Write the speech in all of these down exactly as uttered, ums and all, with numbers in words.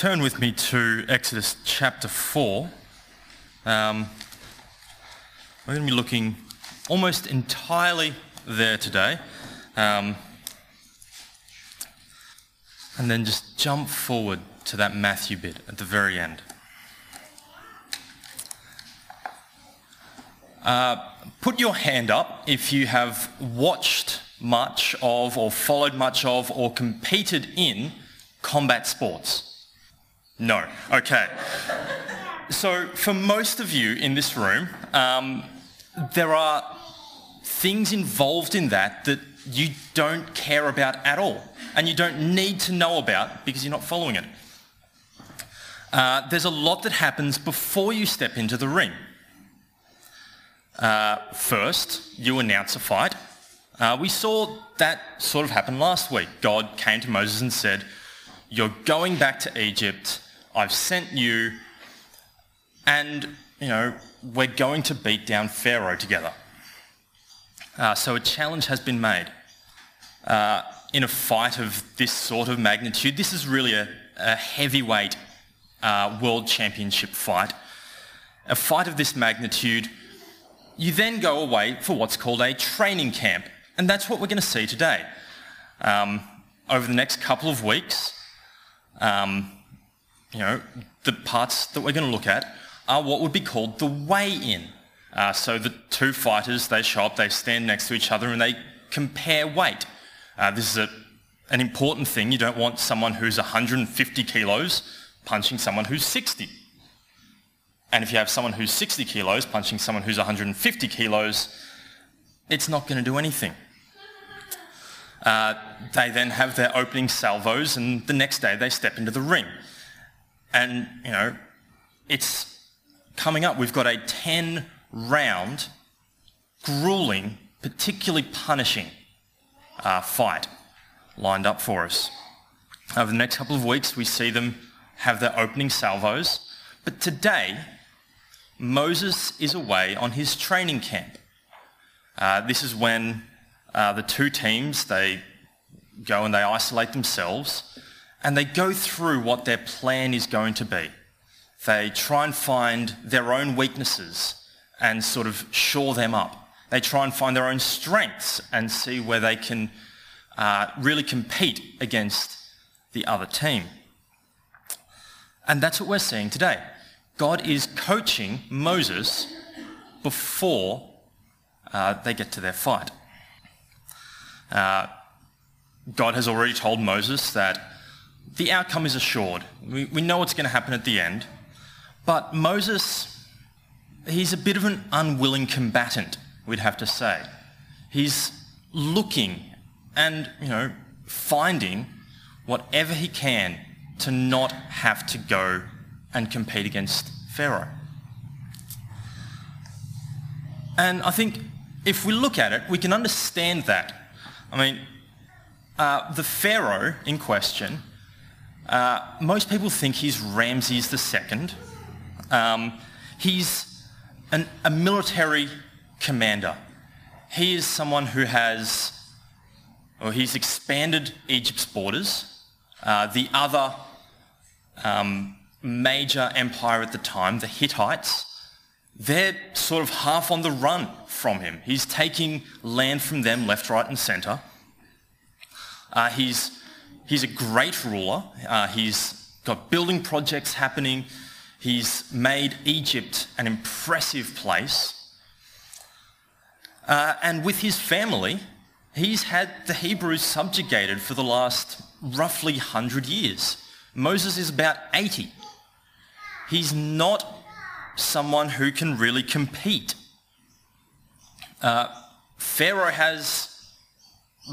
turn with me to Exodus chapter four. Um, we're going to be looking almost entirely there today. Um, and then just jump forward to that Matthew bit at the very end. Uh, put your hand up if you have watched much of or followed much of or competed in combat sports. No. Okay. So for most of you in this room, um, there are things involved in that that you don't care about at all and you don't need to know about because you're not following it. Uh, there's a lot that happens before you step into the ring. Uh, first, you announce a fight. Uh, we saw that sort of happen last week. God came to Moses and said, "You're going back to Egypt. I've sent you, and, you know, we're going to beat down Pharaoh together." Uh, so a challenge has been made. Uh, in a fight of this sort of magnitude, this is really a, a heavyweight uh, world championship fight. A fight of this magnitude, you then go away for what's called a training camp, and that's what we're going to see today. Um, over the next couple of weeks, Um, you know, the parts that we're going to look at are what would be called the weigh-in. Uh, so the two fighters, they show up, they stand next to each other and they compare weight. Uh, this is a, an important thing. You don't want someone who's one hundred fifty kilos punching someone who's sixty. And if you have someone who's sixty kilos punching someone who's one hundred fifty kilos, it's not going to do anything. Uh, they then have their opening salvos, and the next day they step into the ring. And, you know, it's coming up. We've got a ten-round, grueling, particularly punishing uh, fight lined up for us. Over the next couple of weeks, we see them have their opening salvos. But today, Moses is away on his training camp. Uh, this is when Uh, the two teams, they go and they isolate themselves and they go through what their plan is going to be. They try and find their own weaknesses and sort of shore them up. They try and find their own strengths and see where they can uh, really compete against the other team. And that's what we're seeing today. God is coaching Moses before uh, they get to their fight. Uh, God has already told Moses that the outcome is assured. We, we know what's going to happen at the end. But Moses, he's a bit of an unwilling combatant, we'd have to say. He's looking and, you know, finding whatever he can to not have to go and compete against Pharaoh. And I think if we look at it, we can understand that. I mean, uh, the Pharaoh in question, uh, most people think he's Ramses the Second. Um, he's an, a military commander. He is someone who has, or he's expanded Egypt's borders. Uh, the other um, major empire at the time, the Hittites, they're sort of half on the run from him. He's taking land from them left, right and centre. Uh, he's, he's a great ruler. Uh, he's got building projects happening. He's made Egypt an impressive place. Uh, and with his family, he's had the Hebrews subjugated for the last roughly one hundred years. Moses is about eighty. He's not someone who can really compete. Uh, Pharaoh has,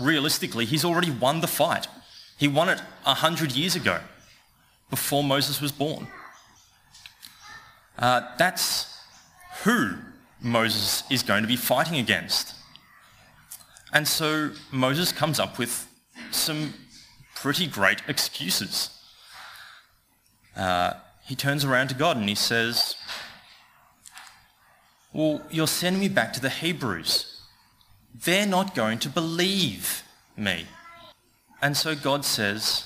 realistically, he's already won the fight. He won it one hundred years ago, before Moses was born. Uh, that's who Moses is going to be fighting against. And so Moses comes up with some pretty great excuses. Uh, he turns around to God and he says, "Well, you're sending me back to the Hebrews. They're not going to believe me." And so God says,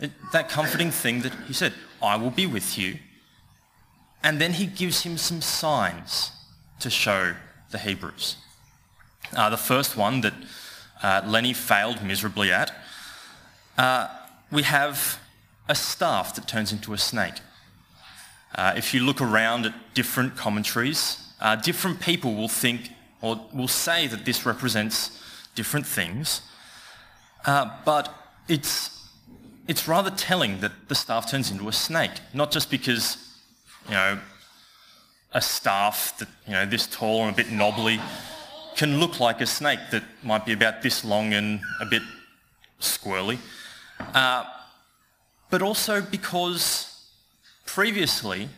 It, that comforting thing that he said, I will be with you. And then he gives him some signs to show the Hebrews. Uh, the first one that uh, Lenny failed miserably at, uh, we have a staff that turns into a snake. Uh, if you look around at different commentaries, uh, different people will think or will say that this represents different things, uh, but it's It's rather telling that the staff turns into a snake, not just because, you know, a staff that, you know, this tall and a bit knobbly can look like a snake that might be about this long and a bit squirrely, uh, but also because previously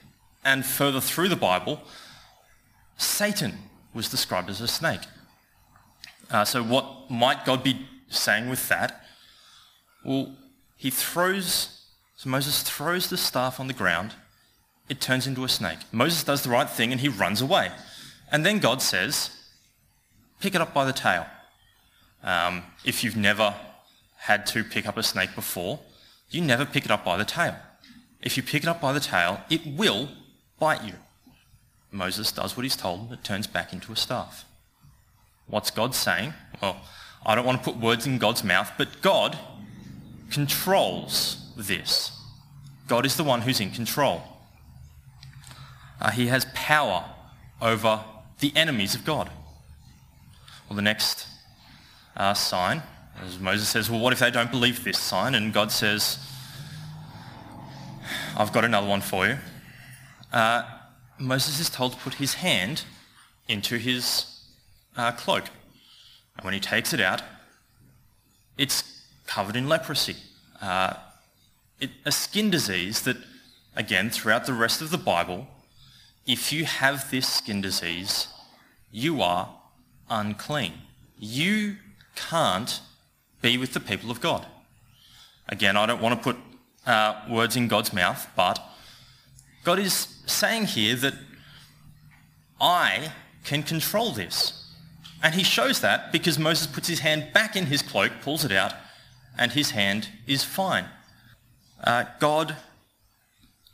and further through the Bible, Satan was described as a snake. Uh, so what might God be saying with that? Well, He throws, so Moses throws the staff on the ground. It turns into a snake. Moses does the right thing and he runs away. And then God says, pick it up by the tail. Um, if you've never had to pick up a snake before, you never pick it up by the tail. If you pick it up by the tail, it will bite you. Moses does what he's told. It turns back into a staff. What's God saying? Well, I don't want to put words in God's mouth, but God controls this. God is the one who's in control. Uh, he has power over the enemies of God. Well, the next uh, sign, as Moses says, well, what if they don't believe this sign? And God says, I've got another one for you. Uh, Moses is told to put his hand into his uh, cloak. And when he takes it out, it's covered in leprosy, uh, it, a skin disease that, again, throughout the rest of the Bible, if you have this skin disease, you are unclean. You can't be with the people of God. Again, I don't want to put uh, words in God's mouth, but God is saying here that I can control this. And he shows that because Moses puts his hand back in his cloak, pulls it out, and his hand is fine. Uh, God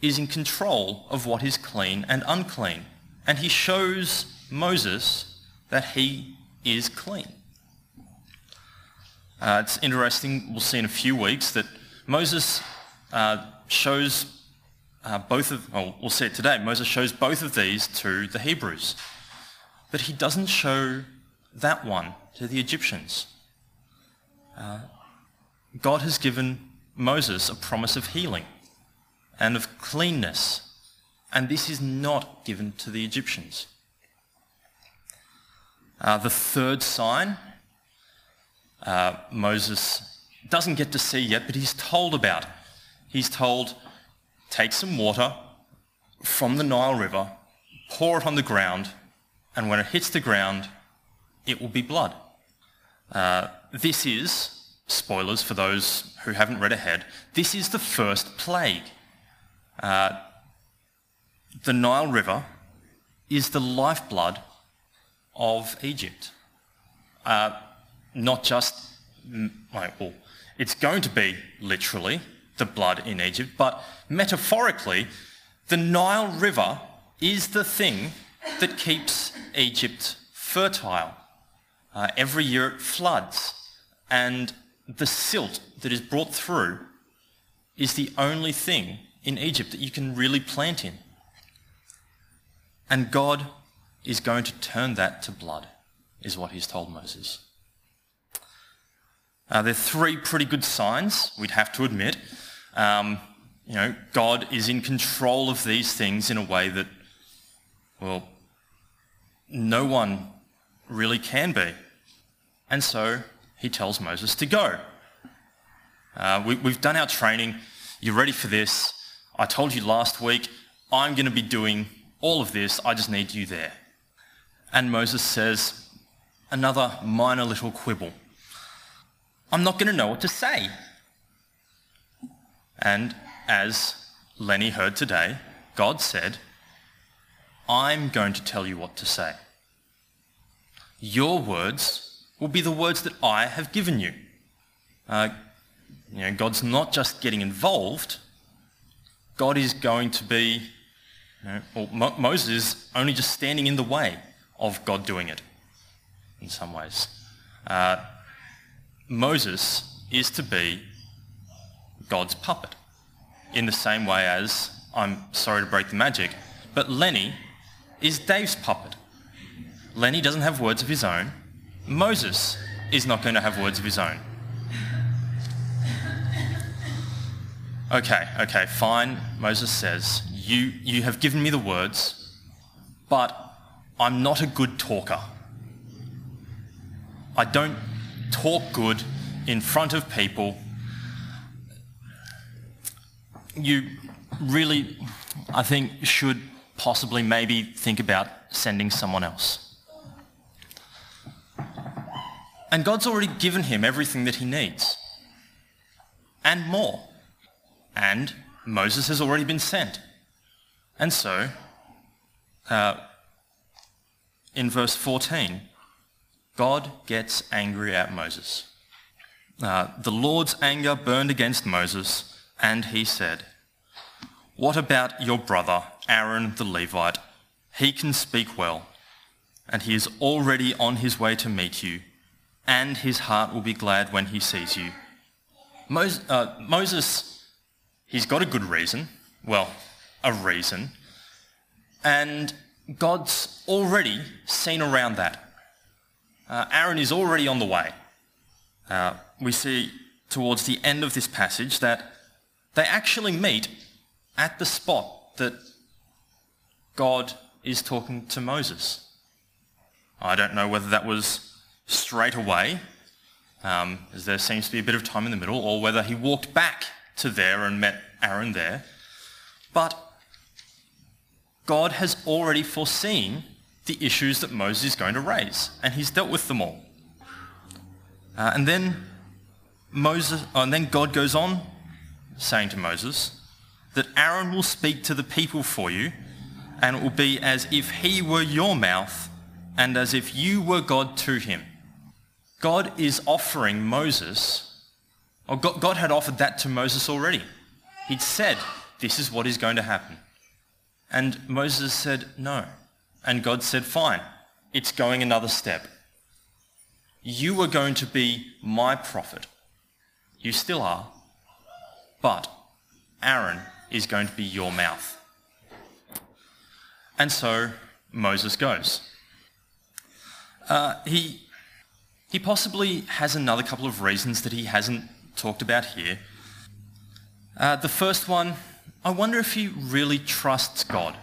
is in control of what is clean and unclean, and he shows Moses that he is clean. Uh, it's interesting, we'll see in a few weeks, that Moses uh, shows uh, both of, well, we'll see it today, Moses shows both of these to the Hebrews, but he doesn't show that one to the Egyptians. Uh, God has given Moses a promise of healing and of cleanness, and this is not given to the Egyptians. Uh, the third sign, uh, Moses doesn't get to see yet, but he's told about. He's told, take some water from the Nile River, pour it on the ground, and when it hits the ground, it will be blood. Uh, this is... spoilers for those who haven't read ahead, this is the first plague. Uh, the Nile River is the lifeblood of Egypt. Uh, not just, well, it's going to be literally the blood in Egypt, but metaphorically, the Nile River is the thing that keeps Egypt fertile. Uh, every year it floods, and the silt that is brought through is the only thing in Egypt that you can really plant in. And God is going to turn that to blood, is what he's told Moses. Uh, there are three pretty good signs, we'd have to admit. Um, you know, God is in control of these things in a way that, well, no one really can be. And so he tells Moses to go. Uh, we, we've done our training. You're ready for this. I told you last week, I'm going to be doing all of this. I just need you there. And Moses says, another minor little quibble. I'm not going to know what to say. And as Lenny heard today, God said, I'm going to tell you what to say. Your words will be the words that I have given you. Uh, You know, God's not just getting involved. God is going to be, you know, or Mo- Moses is only just standing in the way of God doing it in some ways. Uh, Moses is to be God's puppet in the same way as, I'm sorry to break the magic, but Lenny is Dave's puppet. Lenny doesn't have words of his own. Moses is not going to have words of his own. Okay, okay, fine, Moses says, you, you have given me the words, but I'm not a good talker. I don't talk good in front of people. You really, I think, should possibly maybe think about sending someone else. And God's already given him everything that he needs, and more. And Moses has already been sent. And so, uh, in verse fourteen, God gets angry at Moses. Uh, the Lord's anger burned against Moses, and he said, "What about your brother, Aaron the Levite? He can speak well, and he is already on his way to meet you, and his heart will be glad when he sees you." Mos- uh, Moses... He's got a good reason, well, a reason, and God's already seen around that. Uh, Aaron is already on the way. Uh, we see towards the end of this passage that they actually meet at the spot that God is talking to Moses. I don't know whether that was straight away, um, as there seems to be a bit of time in the middle, or whether he walked back to there and met Aaron there. But God has already foreseen the issues that Moses is going to raise, and he's dealt with them all. Uh, and then Moses, oh, and then God goes on saying to Moses that Aaron will speak to the people for you, and it will be as if he were your mouth and as if you were God to him. God is offering Moses Oh, God, God had offered that to Moses already. He'd said, this is what is going to happen. And Moses said, no. And God said, fine, it's going another step. You are going to be my prophet. You still are. But Aaron is going to be your mouth. And so Moses goes. Uh, he, he possibly has another couple of reasons that he hasn't talked about here. Uh, the first one, I wonder if he really trusts God.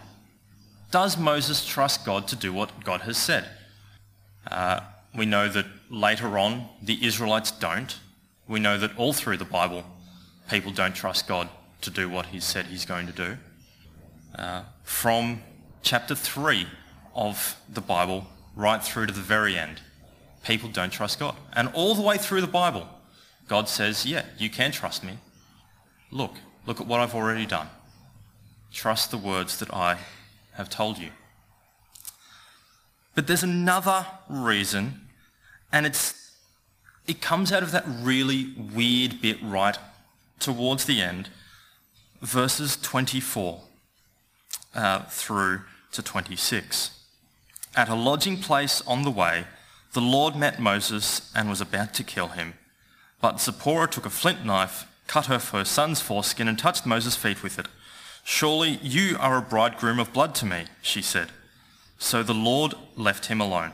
Does Moses trust God to do what God has said? Uh, we know that later on the Israelites don't. We know that all through the Bible people don't trust God to do what he said he's going to do. Uh, from chapter three of the Bible right through to the very end, people don't trust God. And all the way through the Bible, God says, yeah, you can trust me. Look, look at what I've already done. Trust the words that I have told you. But there's another reason, and it's it comes out of that really weird bit right towards the end, verses twenty-four uh, through to twenty-six. At a lodging place on the way, the Lord met Moses and was about to kill him. But Zipporah took a flint knife, cut off her son's foreskin, and touched Moses' feet with it. "Surely you are a bridegroom of blood to me," she said. So the Lord left him alone.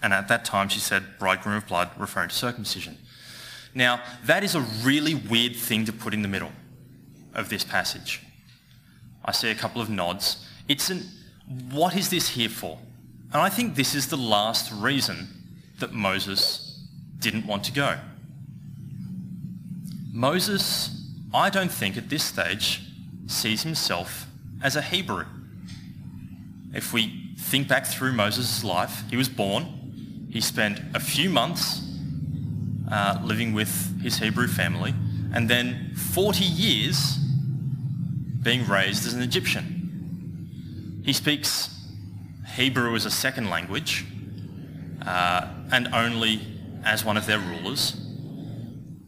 And at that time she said, bridegroom of blood, referring to circumcision. Now, that is a really weird thing to put in the middle of this passage. I see a couple of nods. It's an, what is this here for? And I think this is the last reason that Moses didn't want to go. Moses, I don't think at this stage, sees himself as a Hebrew. If we think back through Moses' life, he was born, he spent a few months uh, living with his Hebrew family, and then forty years being raised as an Egyptian. He speaks Hebrew as a second language uh, and only as one of their rulers.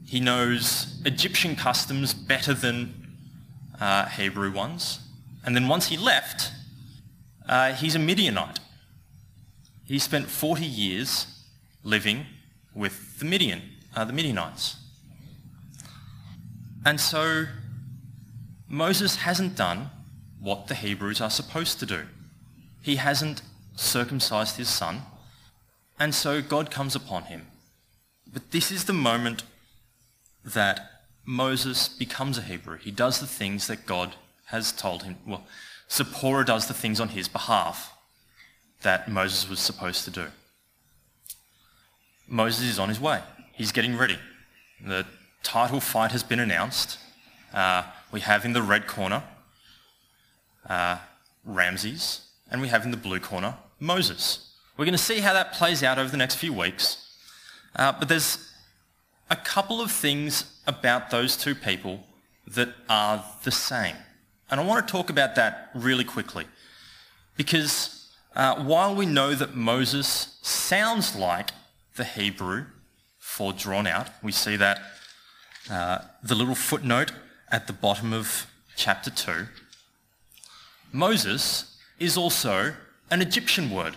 He knows Egyptian customs better than uh, Hebrew ones. And then once he left, uh, he's a Midianite. He spent forty years living with the Midian, uh, the Midianites. And so Moses hasn't done what the Hebrews are supposed to do. He hasn't circumcised his son, and so God comes upon him. But this is the moment that Moses becomes a Hebrew. He does the things that God has told him. Well, Zipporah does the things on his behalf that Moses was supposed to do. Moses is on his way. He's getting ready. The title fight has been announced. Uh, we have in the red corner uh, Ramses, and we have in the blue corner Moses. We're going to see how that plays out over the next few weeks. Uh, but there's a couple of things about those two people that are the same. And I want to talk about that really quickly. Because uh, while we know that Moses sounds like the Hebrew for drawn out, we see that uh, the little footnote at the bottom of chapter two, Moses is also an Egyptian word.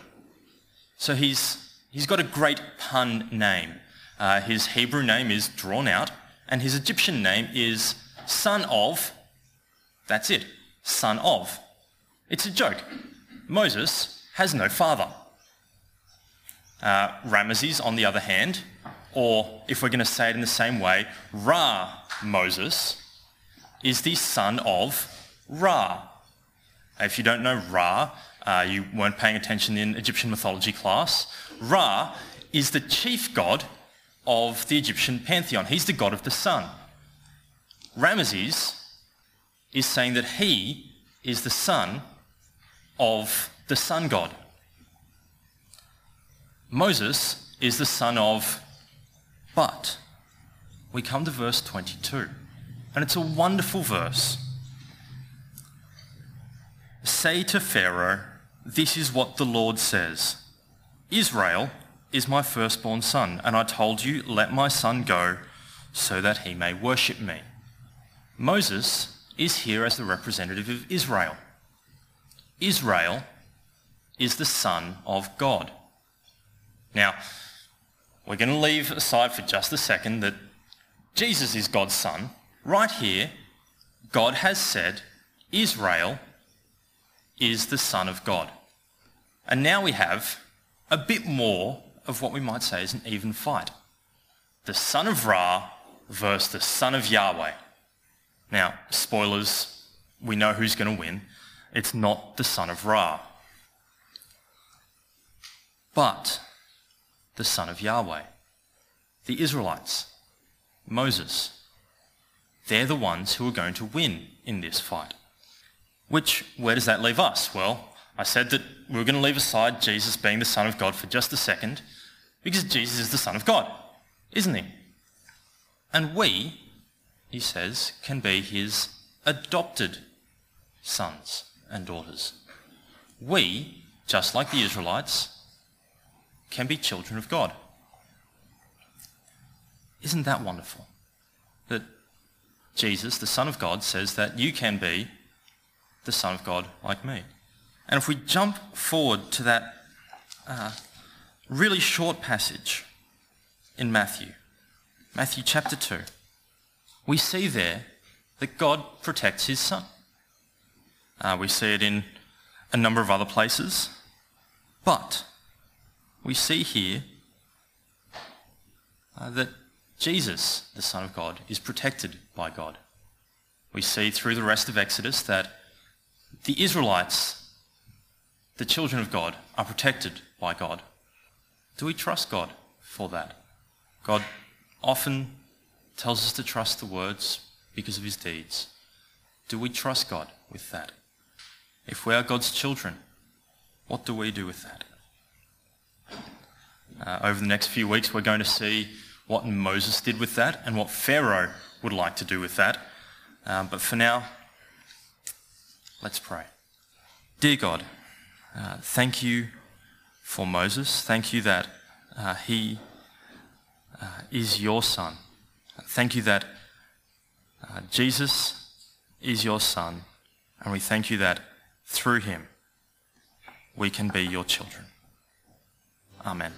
So he's, he's got a great pun name. Uh, his Hebrew name is drawn out, and his Egyptian name is son of, that's it, son of. It's a joke. Moses has no father. Uh, Ramesses, on the other hand, or if we're going to say it in the same way, Ra Moses is the son of Ra. If you don't know Ra, uh, you weren't paying attention in Egyptian mythology class. Ra is the chief god of the Egyptian pantheon. He's the god of the sun. Ramesses is saying that he is the son of the sun god. Moses is the son of, but we come to verse twenty-two, and it's a wonderful verse. Say to Pharaoh, this is what the Lord says. Israel is my firstborn son, and I told you, let my son go so that he may worship me. Moses is here as the representative of Israel. Israel is the son of God. Now, we're going to leave aside for just a second that Jesus is God's son. Right here, God has said Israel is the son of God. And now we have a bit more of what we might say is an even fight. The son of Ra versus the son of Yahweh. Now, spoilers, we know who's going to win. It's not the son of Ra, but the son of Yahweh. The Israelites, Moses, they're the ones who are going to win in this fight. Which, where does that leave us? Well, I said that we were going to leave aside Jesus being the Son of God for just a second, because Jesus is the Son of God, isn't he? And we, he says, can be his adopted sons and daughters. We, just like the Israelites, can be children of God. Isn't that wonderful? That Jesus, the Son of God, says that you can be the Son of God like me. And if we jump forward to that uh, really short passage in Matthew, Matthew chapter two, we see there that God protects his son. Uh, we see it in a number of other places, but we see here uh, that Jesus, the Son of God, is protected by God. We see through the rest of Exodus that the Israelites, the children of God, are protected by God. Do we trust God for that? God often tells us to trust the words because of his deeds. Do we trust God with that? If we are God's children, what do we do with that? Uh, over the next few weeks, we're going to see what Moses did with that and what Pharaoh would like to do with that. Um, but for now, let's pray. Dear God, uh, thank you for Moses. Thank you that uh, he uh, is your son. Thank you that uh, Jesus is your Son, and we thank you that through him we can be your children. Amen.